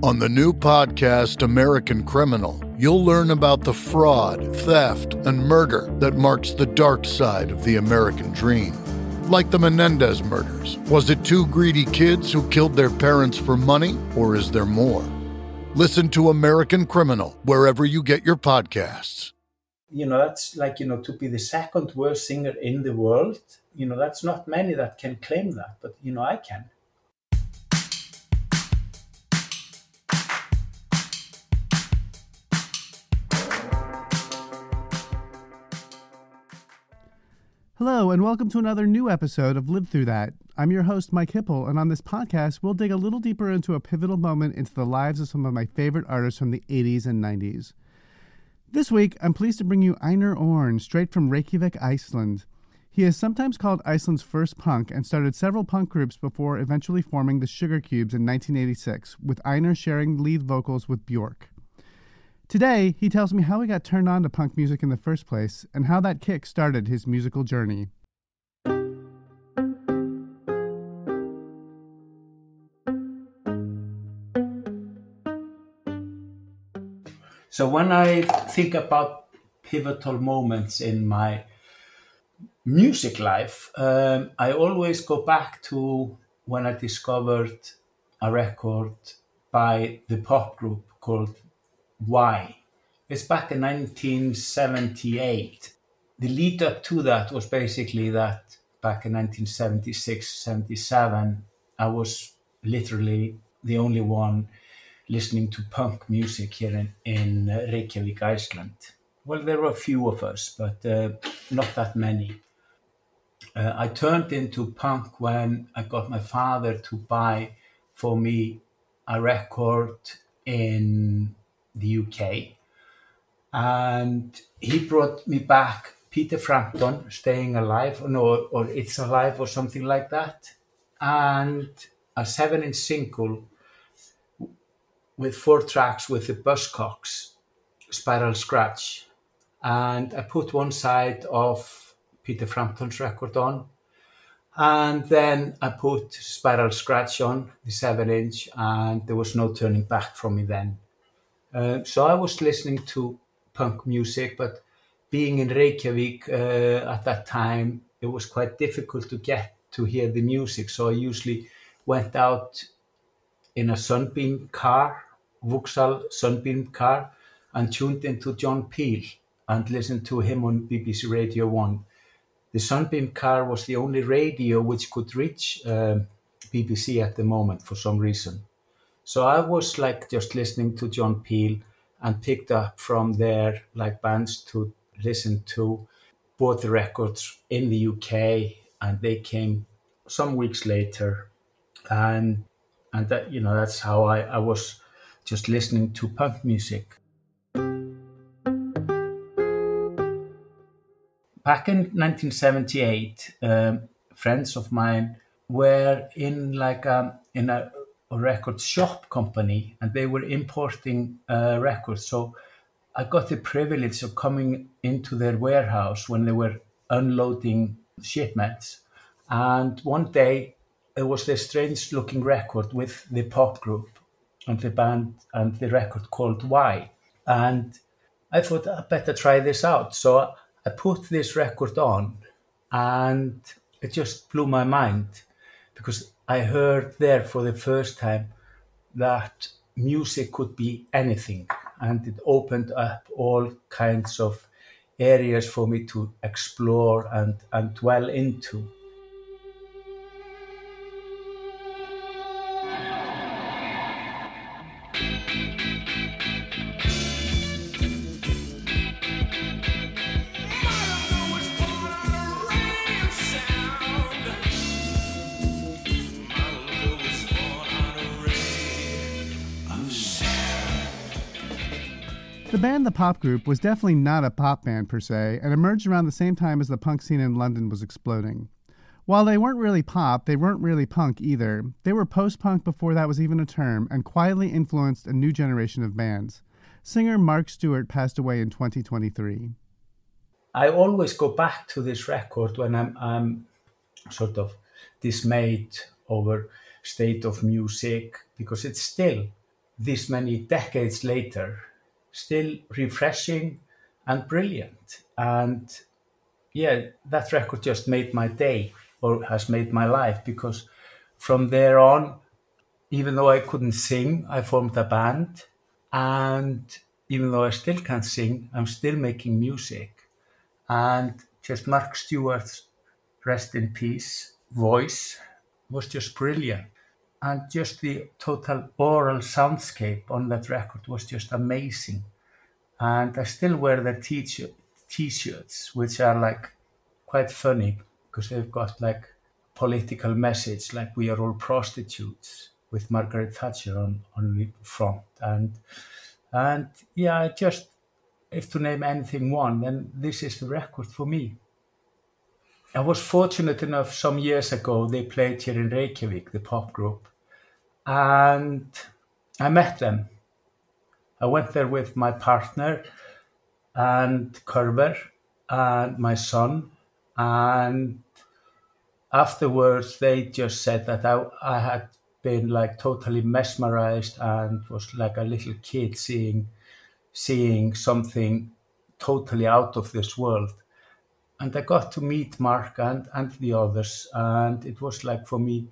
On the new podcast, American Criminal, you'll learn about the fraud, theft, and murder that marks the dark side of the American dream. Like the Menendez murders, was it two greedy kids who killed their parents for money, or is there more? Listen to American Criminal wherever you get your podcasts. You know, that's like, you know, to be the second worst singer in the world, you know, that's not many that can claim that, but, you know, I can. Hello, and welcome to another new episode of Lived Through That. I'm your host, Mike Hipple, and on this podcast, we'll dig a little deeper into a pivotal moment into the lives of some of my favorite artists from the 80s and 90s. This week, I'm pleased to bring you Einar Orn, straight from Reykjavik, Iceland. He is sometimes called Iceland's first punk and started several punk groups before eventually forming the Sugar Cubes in 1986, with Einar sharing lead vocals with Bjork. Today, he tells me how he got turned on to punk music in the first place and how that kick started his musical journey. So when I think about pivotal moments in my music life, I always go back to when I discovered a record by The Pop Group called Why. It's back in 1978. The lead up to that was basically that back in 1976, 77, I was literally the only one listening to punk music here in Reykjavik, Iceland. Well, there were a few of us, but not that many. I turned into punk when I got my father to buy for me a record in the UK, and he brought me back Peter Frampton, Staying Alive, or It's Alive, or something like that, and a 7-inch single with 4 tracks with the Buzzcocks, Spiral Scratch. And I put one side of Peter Frampton's record on, and then I put Spiral Scratch on, the 7-inch, and there was no turning back from me then. So I was listening to punk music, but being in Reykjavik at that time, it was quite difficult to get to hear the music. So I usually went out in a Sunbeam car, Vauxhall Sunbeam car, and tuned into John Peel and listened to him on BBC Radio 1. The Sunbeam car was the only radio which could reach BBC at the moment for some reason. So I was like just listening to John Peel and picked up from there like bands to listen to, bought the records in the UK, and they came some weeks later. And that, you know, that's how I was just listening to punk music. Back in 1978, friends of mine were in a record shop company, and they were importing records. So I got the privilege of coming into their warehouse when they were unloading shipments. And one day there was this strange looking record with the Pop Group and the band and the record called Why. And I thought I better try this out. So I put this record on, and it just blew my mind, because I heard there for the first time that music could be anything, and it opened up all kinds of areas for me to explore and dwell into. The band The Pop Group was definitely not a pop band per se, and emerged around the same time as the punk scene in London was exploding. While they weren't really pop, they weren't really punk either. They were post-punk before that was even a term, and quietly influenced a new generation of bands. Singer Mark Stewart passed away in 2023. I always go back to this record when I'm sort of dismayed over state of music, because it's still this many decades later, still refreshing and brilliant. And yeah, that record just made my day, or has made my life, because from there on, even though I couldn't sing, I formed a band. And even though I still can't sing, I'm still making music. And just Mark Stewart's, rest in peace, voice was just brilliant. And just the total oral soundscape on that record was just amazing. And I still wear the t-shirts, which are like quite funny, because they've got like political message, like we are all prostitutes, with Margaret Thatcher on the front. And yeah, I just, if to name anything one, then this is the record for me. I was fortunate enough, some years ago, they played here in Reykjavik, the Pop Group, and I met them. I went there with my partner and Körver and my son, and afterwards they just said that I had been like totally mesmerized and was like a little kid seeing something totally out of this world. And I got to meet Mark and the others, and it was like for me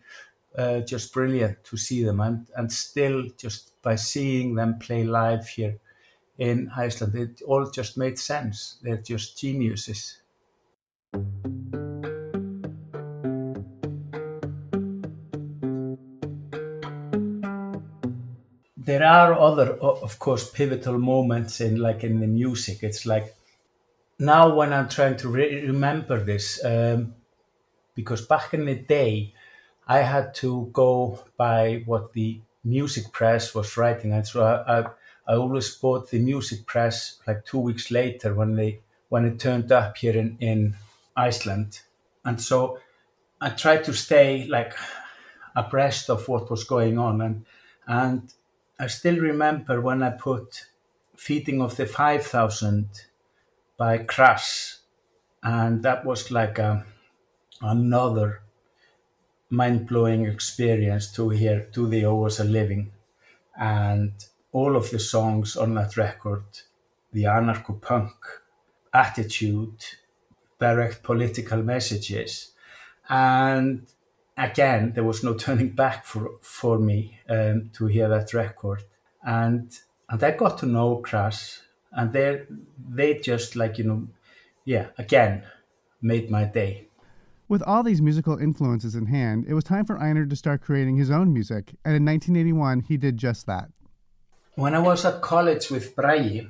just brilliant to see them. And still, just by seeing them play live here in Iceland, it all just made sense. They're just geniuses. There are other, of course, pivotal moments in the music. It's like, now when I'm trying to remember this, because back in the day, I had to go by what the music press was writing. And so I always bought the music press like 2 weeks later when it turned up here in Iceland. And so I tried to stay like abreast of what was going on. And I still remember when I put Feeding of the 5,000 by Crass, and that was like another mind-blowing experience to hear Do They Owe Us A Living, and all of the songs on that record, the anarcho-punk attitude, direct political messages, and again there was no turning back for me to hear that record, and I got to know Crass. And they just again, made my day. With all these musical influences in hand, it was time for Einar to start creating his own music. And in 1981, he did just that. When I was at college with Bragi,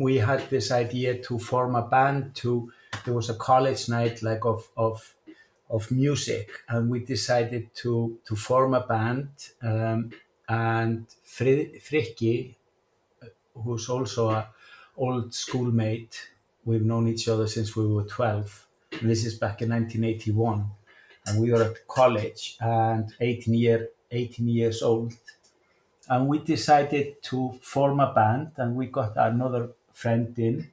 we had this idea to form a band. There was a college night like of music. And we decided to form a band. And Frikki, who's also an old schoolmate. We've known each other since we were 12. And this is back in 1981. And we were at college and 18 years old. And we decided to form a band, and we got another friend in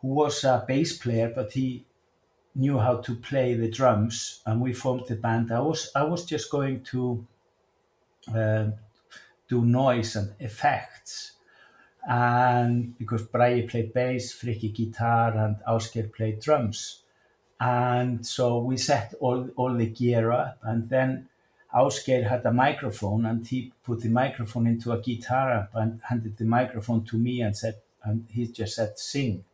who was a bass player, but he knew how to play the drums, and we formed the band. I was just going to do noise and effects. And because Bragi played bass, Frikki guitar, and Ausger played drums. And so we set all the gear up, and then Ausger had a microphone, and he put the microphone into a guitar amp and handed the microphone to me and he just said, sing.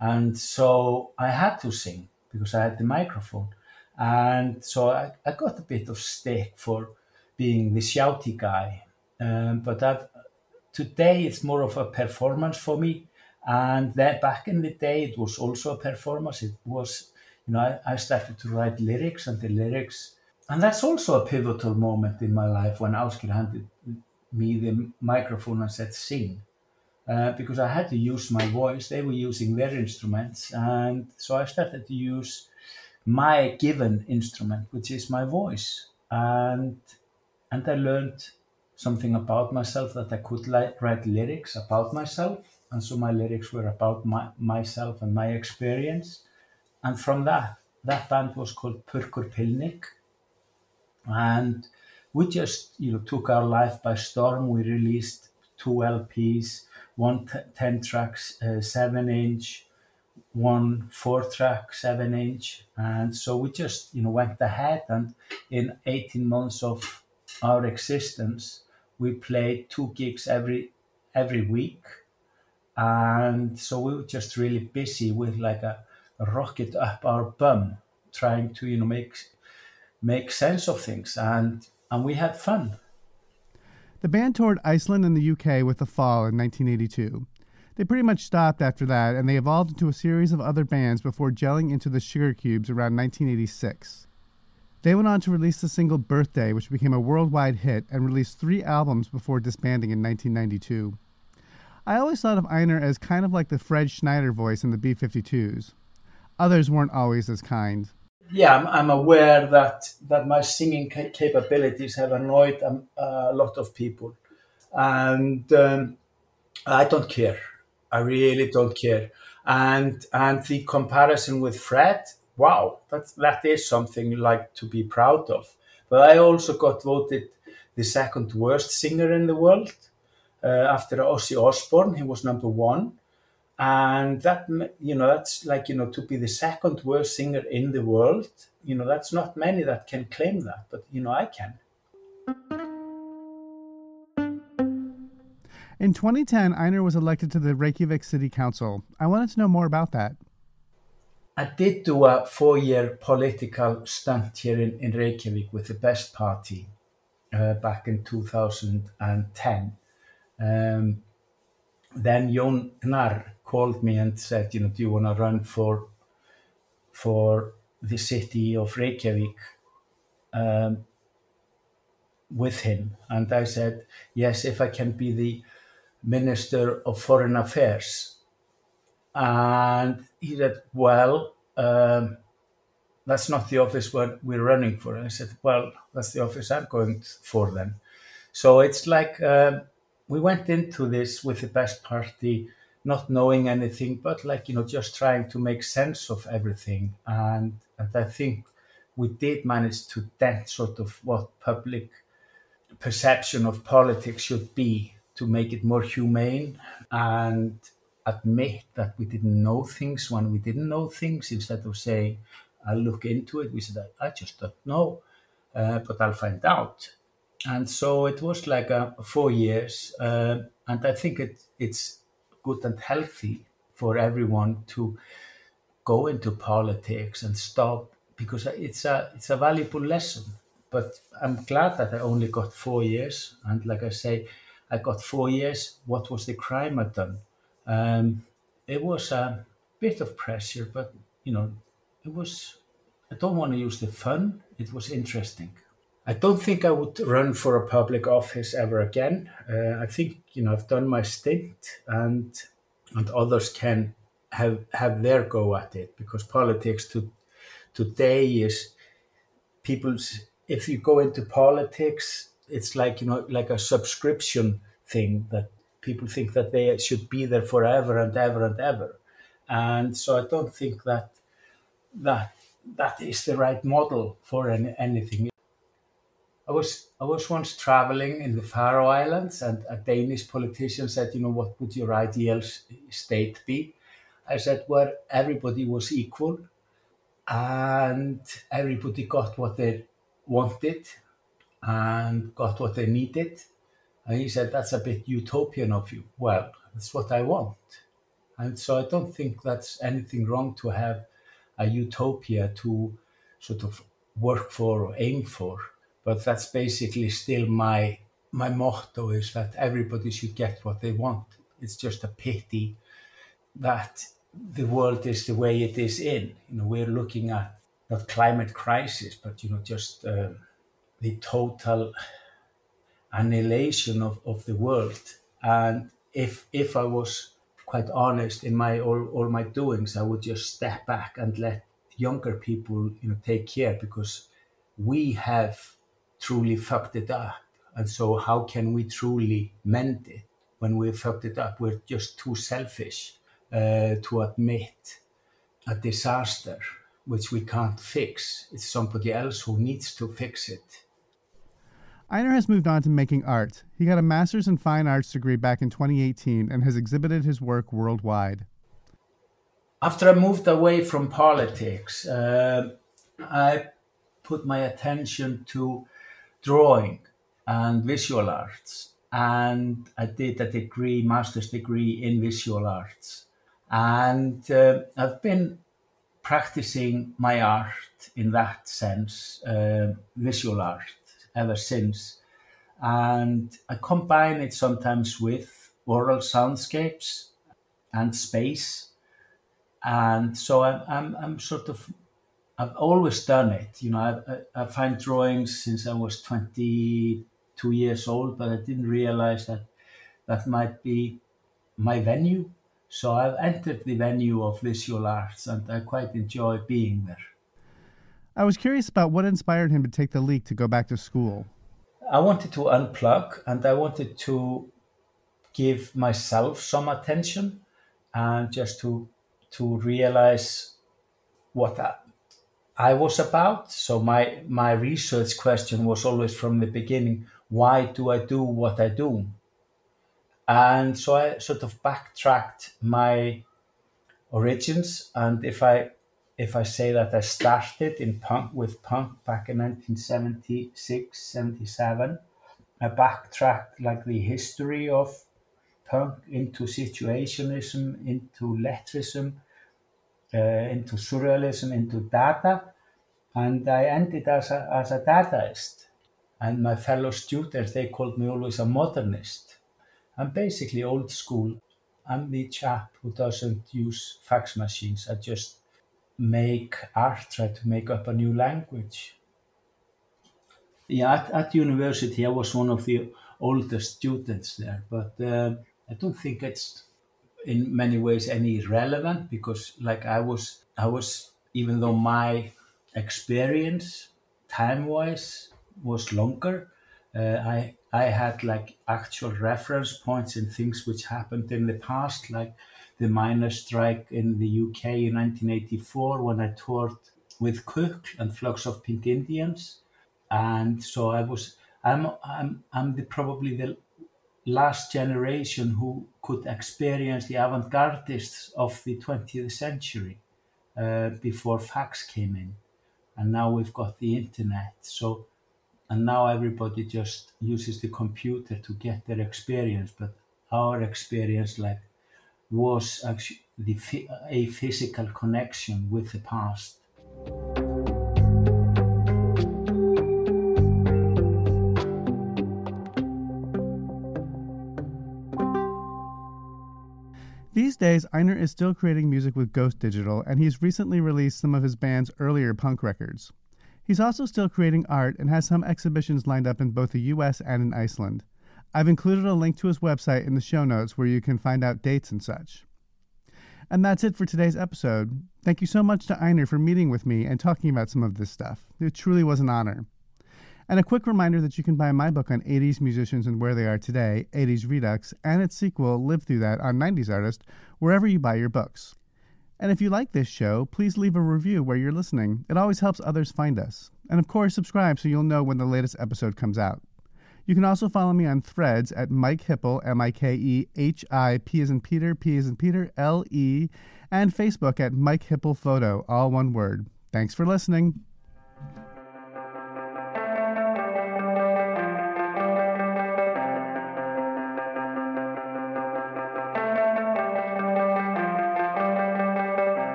And so I had to sing because I had the microphone. And so I got a bit of stick for being the shouty guy, but today it's more of a performance for me, and then back in the day it was also a performance. It was, I started to write lyrics, and that's also a pivotal moment in my life when Ausger handed me the microphone and said sing, because I had to use my voice. They were using their instruments, and so I started to use my given instrument, which is my voice, and I learned something about myself, that I could write lyrics about myself. And so my lyrics were about myself and my experience. And from that band was called Purrkur Pillnikk. And we just, you know, took our life by storm. We released 2 LPs, one 10 tracks, 7-inch, one 4-track 7-inch, and so we just, you know, went ahead. And in 18 months of our existence, we played 2 gigs every week, and so we were just really busy with like a rocket up our bum, trying to, you know, make sense of things, and we had fun. The band toured Iceland and the UK with The Fall in 1982. They pretty much stopped after that, and they evolved into a series of other bands before gelling into the Sugar Cubes around 1986. They went on to release the single Birthday, which became a worldwide hit, and released 3 albums before disbanding in 1992. I always thought of Einar as kind of like the Fred Schneider voice in the B-52s. Others weren't always as kind. Yeah, I'm aware that my singing capabilities have annoyed a lot of people. And I don't care. I really don't care. And the comparison with Fred, wow, that is something like to be proud of. But I also got voted the second worst singer in the world. After Ozzy Osbourne, he was number 1. And that, you know, that's like, you know, to be the second worst singer in the world, you know, that's not many that can claim that, but, you know, I can. In 2010, Einar was elected to the Reykjavik City Council. I wanted to know more about that. I did do a 4-year political stunt here in Reykjavik with the Best Party back in 2010. Then Jón Gnar called me and said, you know, do you want to run for the city of Reykjavik with him? And I said, yes, if I can be the Minister of Foreign Affairs. And he said, well, that's not the office we're running for. And I said, well, that's the office I'm going for then. So it's like... we went into this with the Best Party, not knowing anything, but like, you know, just trying to make sense of everything. And I think we did manage to dent sort of what public perception of politics should be, to make it more humane and admit that we didn't know things when we didn't know things. Instead of saying, I'll look into it, we said, I just don't know, but I'll find out. And so it was like 4 years, and I think it's good and healthy for everyone to go into politics and stop, because it's a valuable lesson. But I'm glad that I only got 4 years, and like I say, I got 4 years. What was the crime I'd done? It was a bit of pressure, but you know, it was. I don't want to use the fun. It was interesting. I don't think I would run for a public office ever again. I think, you know, I've done my stint, and others can have their go at it, because politics today is people's. If you go into politics, it's like, you know, like a subscription thing that people think that they should be there forever and ever and ever, and so I don't think that is the right model for anything. I was once traveling in the Faroe Islands, and a Danish politician said, you know, what would your ideal state be? I said, well, everybody was equal and everybody got what they wanted and got what they needed. And he said, that's a bit utopian of you. Well, that's what I want. And so I don't think that's anything wrong to have a utopia to sort of work for or aim for. But that's basically still my motto, is that everybody should get what they want. It's just a pity that the world is the way it is in. You know, we're looking at not climate crisis, but, you know, just the total annihilation of the world. And if I was quite honest in my all my doings, I would just step back and let younger people, you know, take care, because we have truly fucked it up, and so how can we truly mend it when we've fucked it up? We're just too selfish to admit a disaster which we can't fix. It's somebody else who needs to fix it. Einar has moved on to making art. He got a master's in fine arts degree back in 2018 and has exhibited his work worldwide. After I moved away from politics, I put my attention to drawing and visual arts. And I did a degree, master's degree in visual arts. And I've been practicing my art in that sense, visual art, ever since. And I combine it sometimes with oral soundscapes and space. And so I'm sort of, I've always done it. You know, I find drawings since I was 22 years old, but I didn't realize that that might be my venue. So I've entered the venue of visual arts and I quite enjoy being there. I was curious about what inspired him to take the leap to go back to school. I wanted to unplug and I wanted to give myself some attention and just to realize what I was about. So my research question was always from the beginning, why do I do what I do? And so I sort of backtracked my origins. And if I say that I started in punk with punk back in 1976, 77, I backtracked like the history of punk into situationism, into lettrism, into surrealism, into Dada, and I ended as a Dadaist. And my fellow students, they called me always a modernist. I'm basically old school. I'm the chap who doesn't use fax machines. I just make art, try to make up a new language. Yeah, at university, I was one of the oldest students there, but I don't think it's in many ways any relevant because like I was, even though my experience time-wise was longer, I had like actual reference points in things which happened in the past, like the miners' strike in the UK in 1984 when I toured with Cook and Flocks of Pink Indians. And so I'm probably the last generation who could experience the avant-gardists of the 20th century before fax came in, and now we've got the internet. So, and now everybody just uses the computer to get their experience. But our experience, like, was actually a physical connection with the past. These days, Einar is still creating music with Ghost Digital, and he's recently released some of his band's earlier punk records. He's also still creating art and has some exhibitions lined up in both the US and in Iceland. I've included a link to his website in the show notes where you can find out dates and such. And that's it for today's episode. Thank you so much to Einar for meeting with me and talking about some of this stuff. It truly was an honor. And a quick reminder that you can buy my book on 80s musicians and where they are today, 80s Redux, and its sequel, Lived Through That, on 90s Artist, wherever you buy your books. And if you like this show, please leave a review where you're listening. It always helps others find us. And of course, subscribe so you'll know when the latest episode comes out. You can also follow me on Threads at Mike Hippel, M-I-K-E-H-I-P as in Peter, P as in Peter, L-E, and Facebook at Mike Hippel Photo, all one word. Thanks for listening.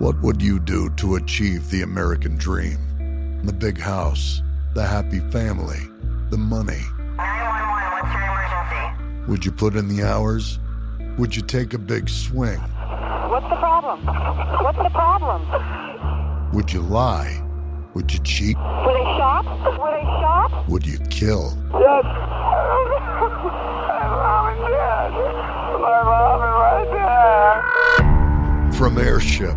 What would you do to achieve the American dream? The big house, the happy family, the money. 911, what's your emergency? Would you put in the hours? Would you take a big swing? What's the problem? What's the problem? Would you lie? Would you cheat? Would I shop? Would I shop? Would you kill? Yes. My mom and dad. My mom and my dad. From Airship,